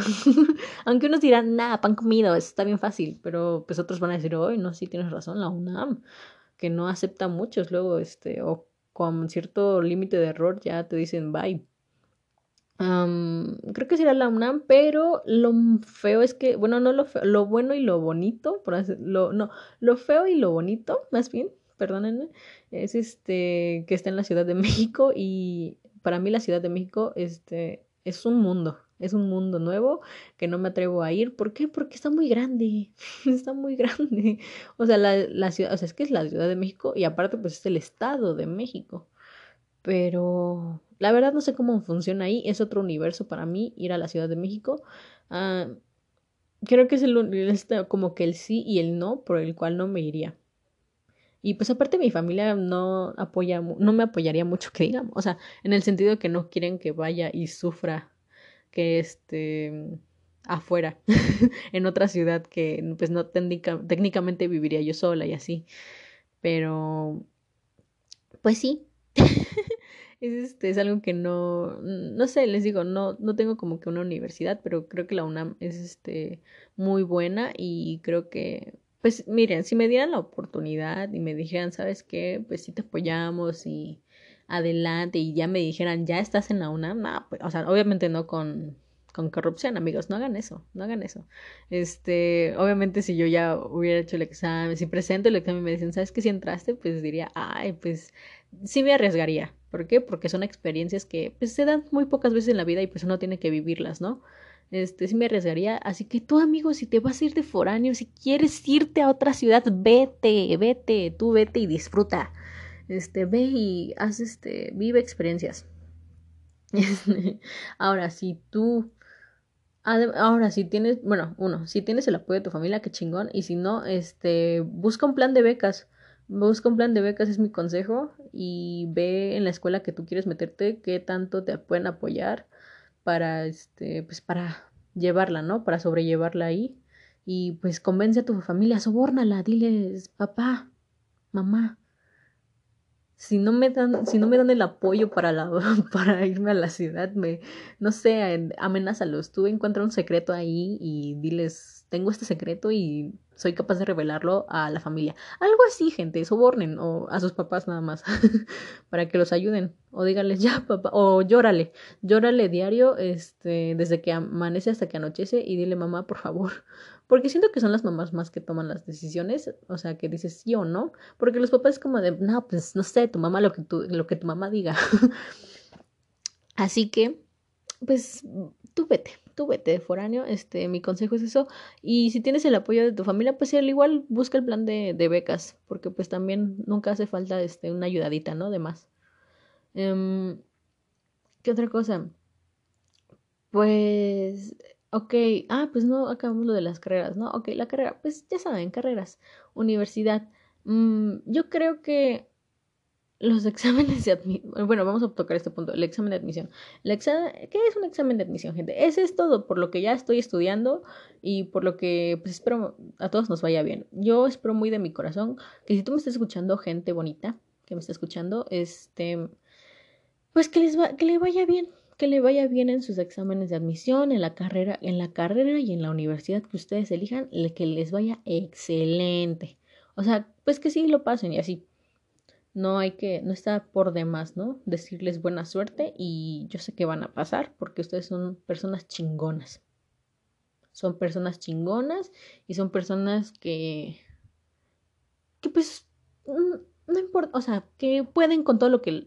Aunque unos dirán, nah, pan comido, eso está bien fácil. Pero pues otros van a decir, uy, no, sí tienes razón, la UNAM. Que no acepta muchos luego, este, o con cierto límite de error ya te dicen bye. Um, creo que será la UNAM, pero lo feo es que, bueno, no lo feo, lo bueno y lo bonito, por así, lo, no, lo feo y lo bonito, más bien, perdónenme, es este, que está en la Ciudad de México y para mí la Ciudad de México, este, es un mundo, es un mundo nuevo que no me atrevo a ir. ¿Por qué? Porque está muy grande, está muy grande, o sea, la, la ciudad, o sea, es que es la Ciudad de México y aparte pues es el Estado de México, pero la verdad no sé cómo funciona ahí. Es otro universo para mí ir a la Ciudad de México. Uh, creo que es el, este, como que el sí y el no por el cual no me iría. Y pues aparte mi familia no apoya, no me apoyaría mucho que digamos. O sea, en el sentido que no quieren que vaya y sufra que este afuera en otra ciudad que pues no técnica, técnicamente viviría yo sola y así. Pero pues sí. Es, este, es algo que no, no sé, les digo, no, no tengo como que una universidad, pero creo que la UNAM es este, muy buena y creo que, pues miren, si me dieran la oportunidad y me dijeran, ¿sabes qué? Pues sí te apoyamos y adelante y ya me dijeran, ¿ya estás en la UNAM? No, pues, o sea, obviamente no con, con corrupción, amigos, no hagan eso, no hagan eso. Este, obviamente si yo ya hubiera hecho el examen, si presento el examen y me dicen, ¿sabes qué? Si entraste, pues diría, ay, pues sí me arriesgaría. ¿Por qué? Porque son experiencias que pues, se dan muy pocas veces en la vida y pues uno tiene que vivirlas, ¿no? Este, sí me arriesgaría. Así que tú, amigo, si te vas a ir de foráneo, si quieres irte a otra ciudad, vete, vete, tú vete y disfruta. Este, ve y haz, este, vive experiencias. Ahora, si tú, ahora, si tienes, bueno, uno, si tienes el apoyo de tu familia, qué chingón. Y si no, este, busca un plan de becas. Busca un plan de becas, es mi consejo, y ve en la escuela que tú quieres meterte qué tanto te pueden apoyar para este pues para llevarla, ¿no? Para sobrellevarla ahí y pues convence a tu familia, sobórnala, diles, papá, mamá, si no me dan si no me dan el apoyo para la para irme a la ciudad, me no sé, amenázalos, tú encuentra un secreto ahí y diles tengo este secreto y soy capaz de revelarlo a la familia. Algo así, gente, sobornen o a sus papás nada más para que los ayuden. O díganles, ya papá, o llórale, llórale diario este, desde que amanece hasta que anochece y dile mamá, por favor. Porque siento que son las mamás más que toman las decisiones, o sea, que dices sí o no. Porque los papás es como de, no, pues no sé, tu mamá, lo que tu, lo que tu mamá diga. Así que, pues, tú vete. Tú vete, foráneo, este, mi consejo es eso. Y si tienes el apoyo de tu familia, pues al igual busca el plan de, de becas, porque pues también nunca hace falta este, una ayudadita, ¿no? De más. Um, ¿Qué otra cosa? Pues, ok, ah, pues no, acabamos lo de las carreras, ¿no? Ok, la carrera, pues ya saben, carreras, universidad. Um, yo creo que los exámenes de admisión, bueno, vamos a tocar este punto, el examen de admisión. El exa- ¿Qué es un examen de admisión, gente? Ese es todo por lo que ya estoy estudiando y por lo que pues, espero a todos nos vaya bien. Yo espero muy de mi corazón que si tú me estás escuchando, gente bonita que me está escuchando, este, pues que les va, que le vaya bien, que le vaya bien en sus exámenes de admisión, en la carrera, en la carrera y en la universidad que ustedes elijan, que les vaya excelente. O sea, pues que sí lo pasen y así. No hay que, no está por demás, ¿no? Decirles buena suerte y yo sé que van a pasar porque ustedes son personas chingonas. Son personas chingonas y son personas que, que pues, no, no importa, o sea, que pueden con todo lo que,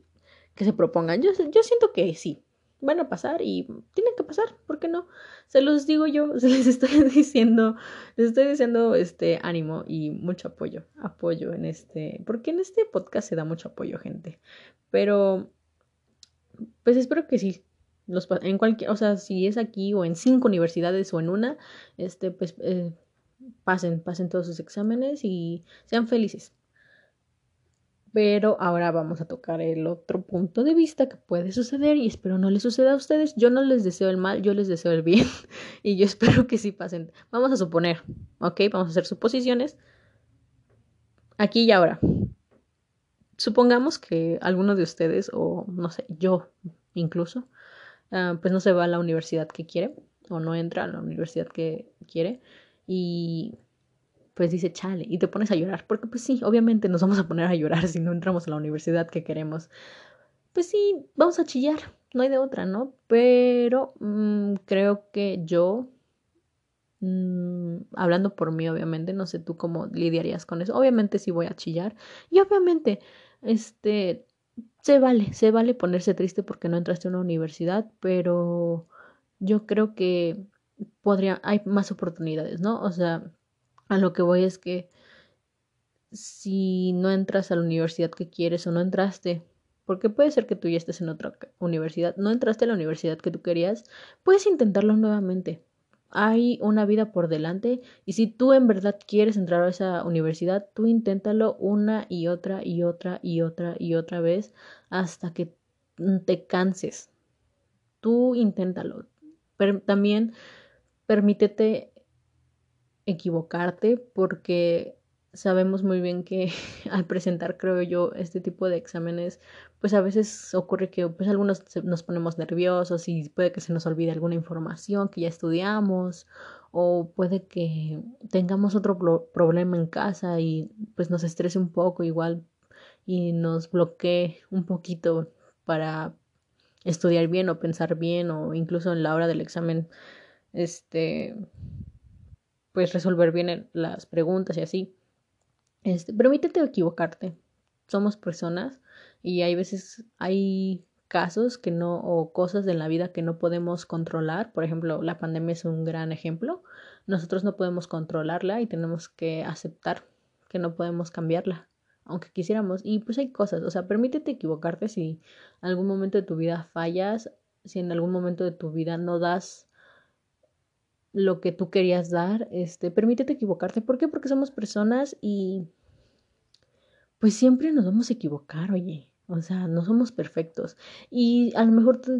que se propongan. Yo, yo siento que sí, van a pasar y tienen que pasar, ¿por qué no? Se los digo yo, se les estoy diciendo, les estoy diciendo este ánimo y mucho apoyo, apoyo en este, porque en este podcast se da mucho apoyo, gente. Pero, pues espero que sí, los, en cualquier, o sea, si es aquí o en cinco universidades o en una, este, pues eh, pasen, pasen todos sus exámenes y sean felices. Pero ahora vamos a tocar el otro punto de vista que puede suceder y espero no les suceda a ustedes. Yo no les deseo el mal, yo les deseo el bien y yo espero que sí pasen. Vamos a suponer, ¿ok? Vamos a hacer suposiciones aquí y ahora. Supongamos que alguno de ustedes o, no sé, yo incluso, uh, pues no se va a la universidad que quiere o no entra a la universidad que quiere y pues dice chale, y te pones a llorar, porque pues sí, obviamente nos vamos a poner a llorar si no entramos a la universidad que queremos, pues sí, vamos a chillar, no hay de otra, ¿no? Pero mmm, creo que yo, mmm, hablando por mí obviamente, no sé tú cómo lidiarías con eso, obviamente sí voy a chillar, y obviamente, este, se vale, se vale ponerse triste porque no entraste a una universidad, pero yo creo que podría, hay más oportunidades, ¿no? O sea, a lo que voy es que si no entras a la universidad que quieres o no entraste, porque puede ser que tú ya estés en otra universidad, no entraste a la universidad que tú querías, puedes intentarlo nuevamente. Hay una vida por delante y si tú en verdad quieres entrar a esa universidad, tú inténtalo una y otra y otra y otra y otra vez hasta que te canses. Tú inténtalo. Pero también permítete equivocarte porque sabemos muy bien que al presentar, creo yo, este tipo de exámenes, pues a veces ocurre que pues algunos nos ponemos nerviosos y puede que se nos olvide alguna información que ya estudiamos o puede que tengamos otro pro- problema en casa y pues nos estrese un poco igual y nos bloquee un poquito para estudiar bien o pensar bien o incluso en la hora del examen este pues resolver bien las preguntas y así. Este, permítete equivocarte. Somos personas y hay veces, hay casos que no, o cosas de la vida que no podemos controlar. Por ejemplo, la pandemia es un gran ejemplo. Nosotros no podemos controlarla y tenemos que aceptar que no podemos cambiarla, aunque quisiéramos. Y pues hay cosas, o sea, permítete equivocarte si en algún momento de tu vida fallas, si en algún momento de tu vida no das lo que tú querías dar, este, permítete equivocarte. ¿Por qué? Porque somos personas y pues siempre nos vamos a equivocar, oye. O sea, no somos perfectos. Y a lo mejor tú,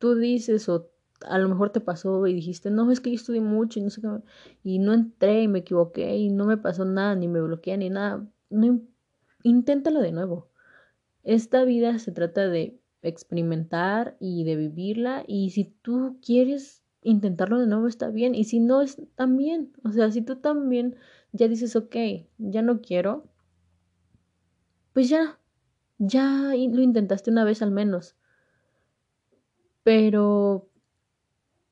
tú dices o a lo mejor te pasó y dijiste, no, es que yo estudié mucho y no sé qué, y no entré y me equivoqué y no me pasó nada, ni me bloqueé ni nada. No, inténtalo de nuevo. Esta vida se trata de experimentar y de vivirla y si tú quieres intentarlo de nuevo está bien, y si no, es también, o sea, si tú también ya dices, ok, ya no quiero, pues ya, ya lo intentaste una vez al menos, pero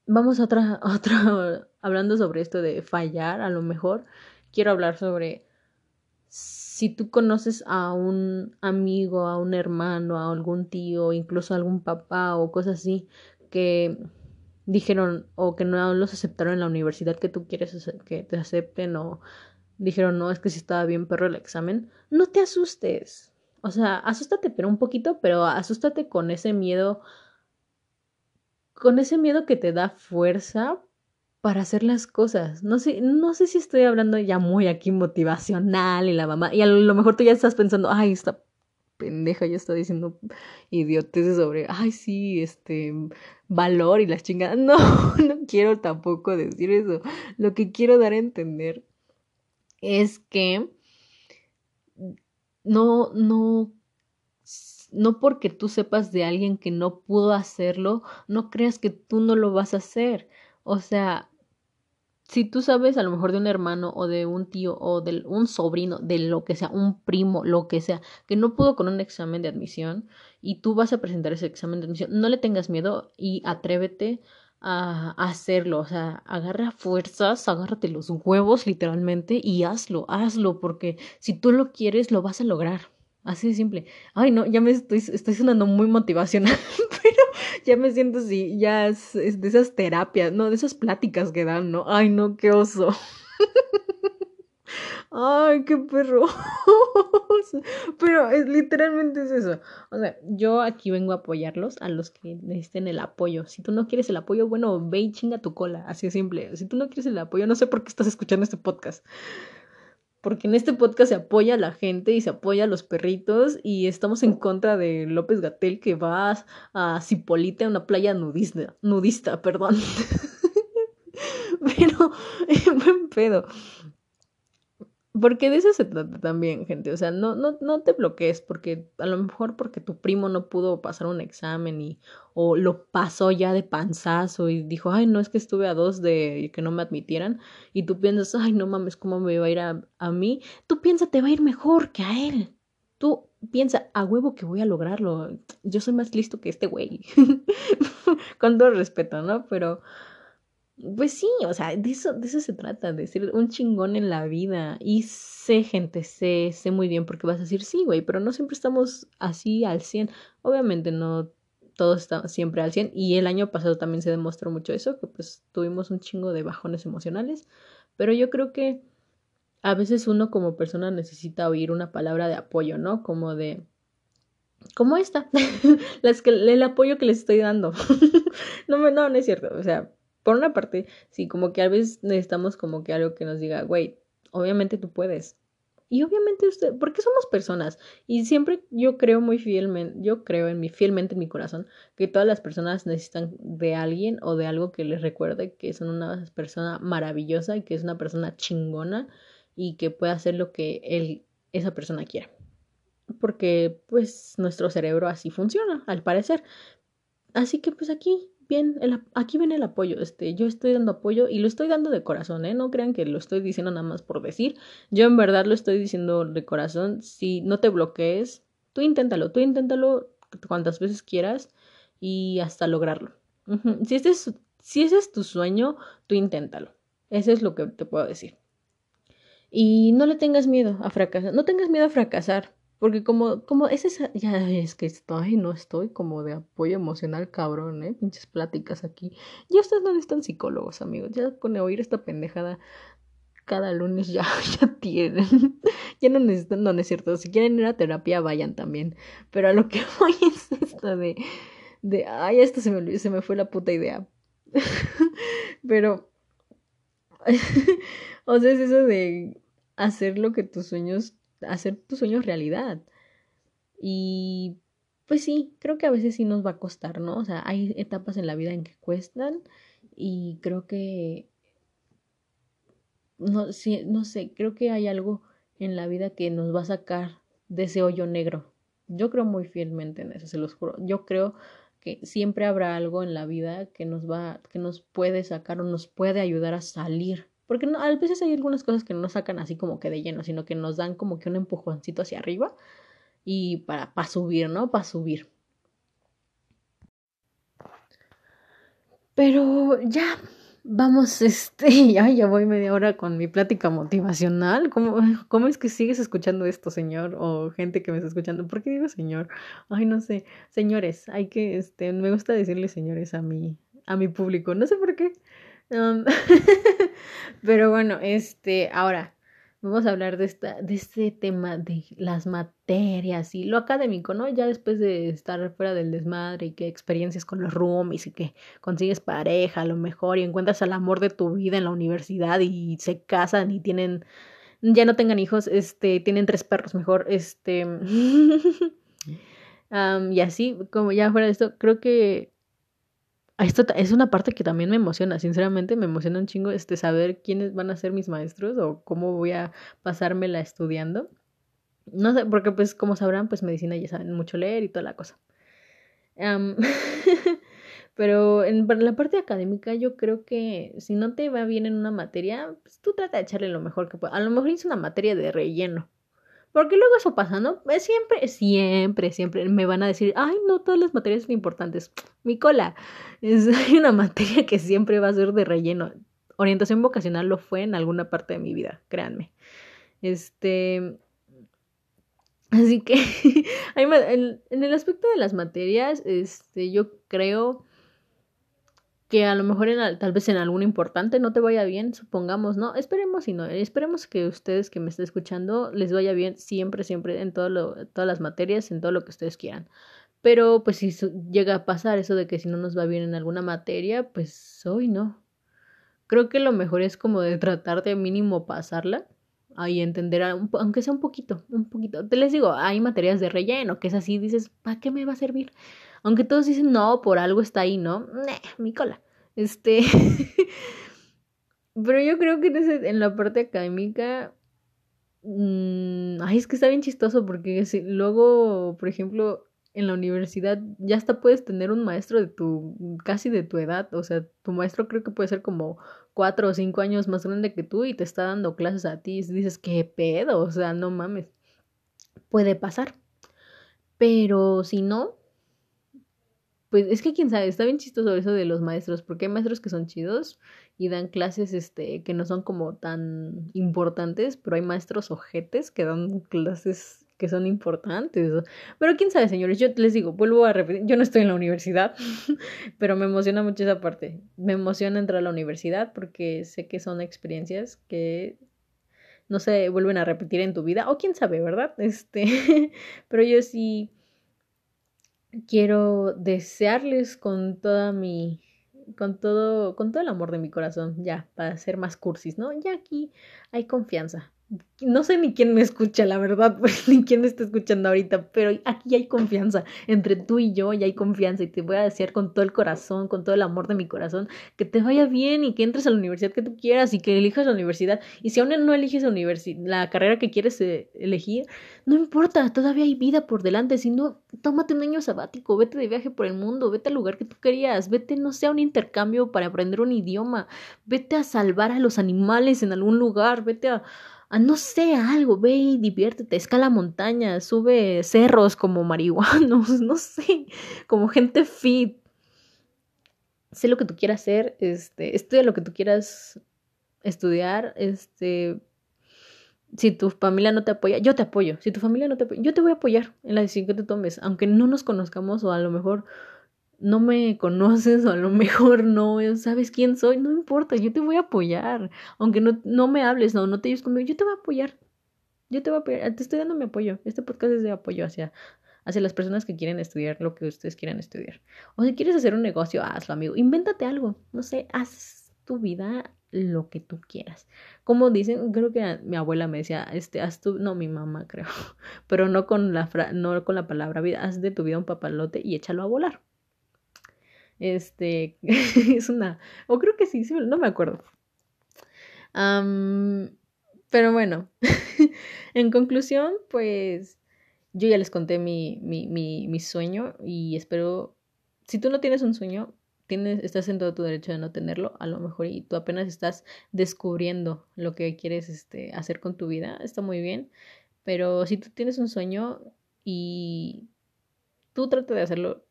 vamos a otra, a otra, hablando sobre esto de fallar, a lo mejor quiero hablar sobre si tú conoces a un amigo, a un hermano, a algún tío, incluso a algún papá o cosas así que dijeron o que no los aceptaron en la universidad que tú quieres que te acepten, o dijeron no, es que sí estaba bien perro el examen, no te asustes. O sea, asústate pero un poquito, pero asústate con ese miedo, con ese miedo que te da fuerza para hacer las cosas. No sé, no sé si estoy hablando ya muy aquí motivacional y la mamá, y a lo mejor tú ya estás pensando, ay, esta pendeja ya está diciendo idioteces sobre, ay, sí, este, valor y las chingadas. No, no quiero tampoco decir eso. Lo que quiero dar a entender es que no, no, no porque tú sepas de alguien que no pudo hacerlo, no creas que tú no lo vas a hacer. O sea, si tú sabes a lo mejor de un hermano o de un tío o de un sobrino, de lo que sea, un primo, lo que sea, que no pudo con un examen de admisión y tú vas a presentar ese examen de admisión, no le tengas miedo y atrévete a hacerlo. O sea, agarra fuerzas, agárrate los huevos literalmente y hazlo, hazlo, porque si tú lo quieres lo vas a lograr. Así de simple. Ay, no, ya me estoy, estoy sonando muy motivacional, pero ya me siento así, ya es, es de esas terapias, no, de esas pláticas que dan, ¿no? Ay, no, qué oso. Ay, qué perro. Pero es, literalmente es eso. O sea, yo aquí vengo a apoyarlos, a los que necesiten el apoyo. Si tú no quieres el apoyo, bueno, ve y chinga tu cola, así de simple. Si tú no quieres el apoyo, no sé por qué estás escuchando este podcast. Porque en este podcast se apoya a la gente y se apoya a los perritos y estamos en contra de López-Gatell que va a Zipolite, a una playa nudista, nudista, perdón. Pero, buen pedo. Porque de eso se trata también, gente. O sea, no, no, no te bloquees, porque a lo mejor porque tu primo no pudo pasar un examen y o lo pasó ya de panzazo y dijo, ay, no, es que estuve a dos de que no me admitieran. Y tú piensas, ay, no mames, ¿cómo me va a ir a, a mí? Tú piensa, te va a ir mejor que a él. Tú piensa, a huevo que voy a lograrlo. Yo soy más listo que este güey. Con todo respeto, ¿no? Pero... pues sí, o sea, de eso, de eso se trata, de ser un chingón en la vida. Y sé, gente, sé, sé muy bien porque vas a decir, sí, güey, pero no siempre estamos así al cien. Obviamente no todos estamos siempre al cien. Y el año pasado también se demostró mucho eso, que pues tuvimos un chingo de bajones emocionales. Pero yo creo que a veces uno como persona necesita oír una palabra de apoyo, ¿no? Como de... como esta. Las que, el apoyo que les estoy dando. No, me, no, no es cierto, o sea... por una parte, sí, como que a veces necesitamos como que algo que nos diga, güey, obviamente tú puedes. Y obviamente usted, porque somos personas. Y siempre yo creo muy fielmente, yo creo en mi, fielmente en mi corazón, que todas las personas necesitan de alguien o de algo que les recuerde que son una persona maravillosa y que es una persona chingona y que puede hacer lo que él, esa persona quiera. Porque, pues, nuestro cerebro así funciona, al parecer. Así que, pues, aquí... bien, el, aquí viene el apoyo, este, yo estoy dando apoyo y lo estoy dando de corazón, ¿eh? No crean que lo estoy diciendo nada más por decir, yo en verdad lo estoy diciendo de corazón. Si no te bloquees, tú inténtalo, tú inténtalo cuantas veces quieras y hasta lograrlo. Uh-huh. Si, este es, si ese es tu sueño, tú inténtalo, eso es lo que te puedo decir. Y no le tengas miedo a fracasar, no tengas miedo a fracasar. Porque como, como es esa, ya es que estoy, no estoy como de apoyo emocional, cabrón, eh, pinches pláticas aquí. Ya ustedes no necesitan psicólogos, amigos, ya con oír esta pendejada cada lunes ya, ya tienen. Ya no necesitan, no, no es cierto, si quieren ir a terapia vayan también. Pero a lo que voy es esto de, de ay, esto se me olvidó, se me fue la puta idea. Pero, o sea, es eso de hacer lo que tus sueños... hacer tus sueños realidad. Y pues sí, creo que a veces sí nos va a costar, ¿no? O sea, hay etapas en la vida en que cuestan y creo que no, sí, no sé, creo que hay algo en la vida que nos va a sacar de ese hoyo negro. Yo creo muy fielmente en eso, se los juro. Yo creo que siempre habrá algo en la vida que nos va, que nos puede sacar o nos puede ayudar a salir. Porque no, a veces hay algunas cosas que no nos sacan así como que de lleno, sino que nos dan como que un empujoncito hacia arriba y para, para subir, ¿no? Para subir. Pero ya, vamos, este, ya, ya voy media hora con mi plática motivacional. ¿Cómo, cómo es que sigues escuchando esto, señor? O gente que me está escuchando. ¿Por qué digo señor? Ay, no sé. Señores, hay que, este, me gusta decirle señores a mi, a mi público. No sé por qué. Um, pero bueno, este, ahora vamos a hablar de esta, de este tema de las materias y lo académico, ¿no? Ya después de estar fuera del desmadre y que experiencias con los roomies y que consigues pareja a lo mejor y encuentras al amor de tu vida en la universidad y se casan y tienen, ya no tengan hijos, este, tienen tres perros mejor, este, um, y así, como ya fuera de esto, creo que esto es una parte que también me emociona, sinceramente me emociona un chingo este, saber quiénes van a ser mis maestros o cómo voy a pasármela estudiando. No sé, porque pues como sabrán, pues medicina ya saben mucho leer y toda la cosa. Um, pero en, para la parte académica yo creo que si no te va bien en una materia, pues tú trata de echarle lo mejor que puedas. A lo mejor es una materia de relleno. Porque luego eso pasa, ¿no? Siempre, siempre, siempre me van a decir, ay, no, todas las materias son importantes. Mi cola. Es una materia que siempre va a ser de relleno. Orientación vocacional lo fue en alguna parte de mi vida, créanme. Este... Así que, en el aspecto de las materias, este, yo creo que a lo mejor en, tal vez en alguno importante no te vaya bien, supongamos, ¿no? Esperemos y no, esperemos que ustedes que me estén escuchando les vaya bien siempre, siempre en todo lo, todas las materias, en todo lo que ustedes quieran. Pero pues si su, llega a pasar eso de que si no nos va bien en alguna materia, pues hoy no. Creo que lo mejor es como de tratar de mínimo pasarla y entender, a un, aunque sea un poquito, un poquito. Te les digo, hay materias de relleno que es así, dices, ¿para qué me va a servir? Aunque todos dicen, no, por algo está ahí, ¿no? Nah, mi cola. Este. Pero yo creo que en, ese, en la parte académica. Mmm, ay, es que está bien chistoso porque si, luego, por ejemplo, en la universidad ya hasta puedes tener un maestro de tu, casi de tu edad. O sea, tu maestro creo que puede ser como cuatro o cinco años más grande que tú y te está dando clases a ti. Y dices, ¿qué pedo? O sea, no mames. Puede pasar. Pero si no. Pues es que quién sabe, está bien chistoso eso de los maestros, porque hay maestros que son chidos y dan clases este que no son como tan importantes, pero hay maestros ojetes que dan clases que son importantes. Pero quién sabe, señores, yo les digo, vuelvo a repetir, yo no estoy en la universidad, pero me emociona mucho esa parte. Me emociona entrar a la universidad porque sé que son experiencias que no se vuelven a repetir en tu vida, o quién sabe, ¿verdad? Este, pero yo sí quiero desearles con toda mi, con todo, con todo el amor de mi corazón, ya, para ser más cursis, ¿no? Ya aquí hay confianza. No sé ni quién me escucha, la verdad, pues, ni quién me está escuchando ahorita, pero aquí hay confianza. Entre tú y yo ya hay confianza y te voy a desear con todo el corazón, con todo el amor de mi corazón, que te vaya bien y que entres a la universidad que tú quieras y que elijas la universidad. Y si aún no eliges la, universi- la carrera que quieres eh, elegir, no importa, todavía hay vida por delante. Si no, tómate un año sabático, vete de viaje por el mundo, vete al lugar que tú querías, vete, no sé, a un intercambio para aprender un idioma, vete a salvar a los animales en algún lugar, vete a... no sé, algo, ve y diviértete, escala montañas, sube cerros como marihuanos, no sé, como gente fit. Sé lo que tú quieras hacer, este, estudia lo que tú quieras estudiar, este, si tu familia no te apoya, yo te apoyo, si tu familia no te apoya, yo te voy a apoyar en la decisión que tú tomes, aunque no nos conozcamos o a lo mejor no me conoces o a lo mejor no sabes quién soy, no importa, yo te voy a apoyar, aunque no, no me hables, no, no te lleves conmigo, yo te voy a apoyar, yo te voy a apoyar, te estoy dando mi apoyo, este podcast es de apoyo hacia, hacia las personas que quieren estudiar lo que ustedes quieran estudiar, o si quieres hacer un negocio, hazlo, amigo, invéntate algo, no sé, haz tu vida lo que tú quieras, como dicen, creo que mi abuela me decía, este, haz tu, no, mi mamá creo, pero no con la, fra... no con la palabra vida, haz de tu vida un papalote y échalo a volar. Este, es una, o creo que sí, sí no me acuerdo. Um, pero bueno, en conclusión, pues, yo ya les conté mi, mi, mi, mi sueño y espero si tú no tienes un sueño, tienes, estás en todo tu derecho de no tenerlo, a lo mejor, y tú apenas estás descubriendo lo que quieres este, hacer con tu vida, está muy bien, pero si tú tienes un sueño y tú trata de hacerlo,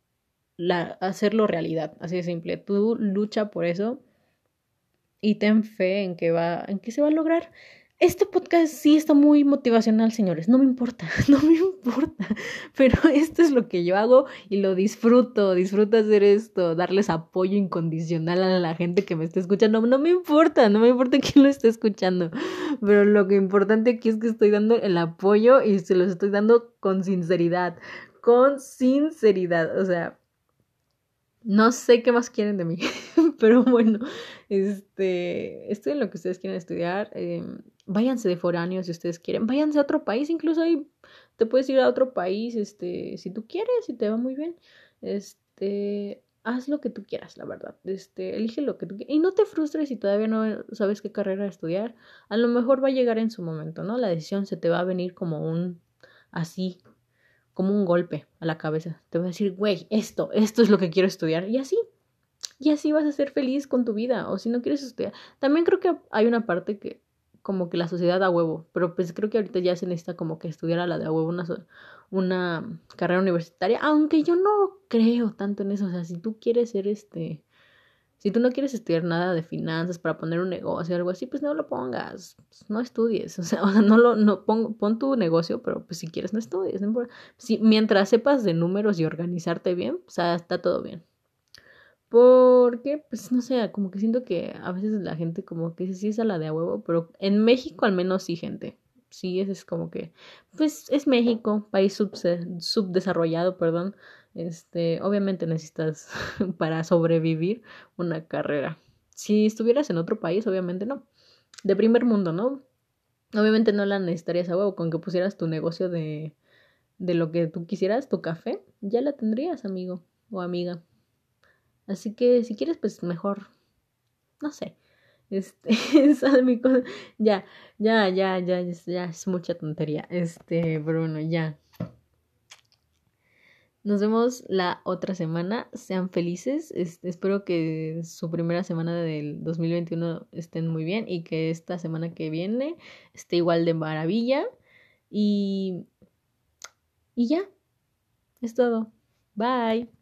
la, hacerlo realidad, así de simple, tú lucha por eso y ten fe en que va, en que se va a lograr. Este podcast sí está muy motivacional, señores, no me importa, no me importa, pero esto es lo que yo hago y lo disfruto, disfruto hacer esto, darles apoyo incondicional a la gente que me está escuchando, no, no me importa, no me importa quién lo esté escuchando, pero lo que importante aquí es que estoy dando el apoyo y se los estoy dando con sinceridad, con sinceridad, o sea, no sé qué más quieren de mí, pero bueno, este, estudien lo que ustedes quieren estudiar, eh, váyanse de foráneo si ustedes quieren, váyanse a otro país, incluso ahí te puedes ir a otro país, este, si tú quieres, si te va muy bien, este, haz lo que tú quieras, la verdad, este, elige lo que tú quieras, y no te frustres si todavía no sabes qué carrera estudiar, a lo mejor va a llegar en su momento, ¿no? La decisión se te va a venir como un, así, como un golpe a la cabeza. Te voy a decir, güey, esto, esto es lo que quiero estudiar. Y así, y así vas a ser feliz con tu vida. O si no quieres estudiar. También creo que hay una parte que, como que la sociedad da huevo. Pero pues creo que ahorita ya se necesita como que estudiar a la de huevo una, una carrera universitaria. Aunque yo no creo tanto en eso. O sea, si tú quieres ser este... Si tú no quieres estudiar nada de finanzas para poner un negocio o algo así, pues no lo pongas, pues no estudies, o sea, o sea no lo, no pon, pon tu negocio, pero pues si quieres no estudies, no, si, mientras sepas de números y organizarte bien, o sea, está todo bien, porque, pues no sé, como que siento que a veces la gente como que sí es a la de a huevo, pero en México al menos sí, gente, sí, es, es como que, pues es México, país subse, subdesarrollado, perdón, Este, obviamente necesitas para sobrevivir una carrera. Si estuvieras en otro país, obviamente no. De primer mundo, ¿no? Obviamente no la necesitarías a huevo. Con que pusieras tu negocio de, de lo que tú quisieras, tu café, ya la tendrías, amigo o amiga. Así que si quieres, pues mejor. No sé. Este, esa es mi cosa. Ya, ya, ya, ya, ya, ya, es mucha tontería. Este, Bruno, ya. Nos vemos la otra semana, sean felices, este, espero que su primera semana del dos mil veintiuno estén muy bien y que esta semana que viene esté igual de maravilla y, y ya, es todo, bye.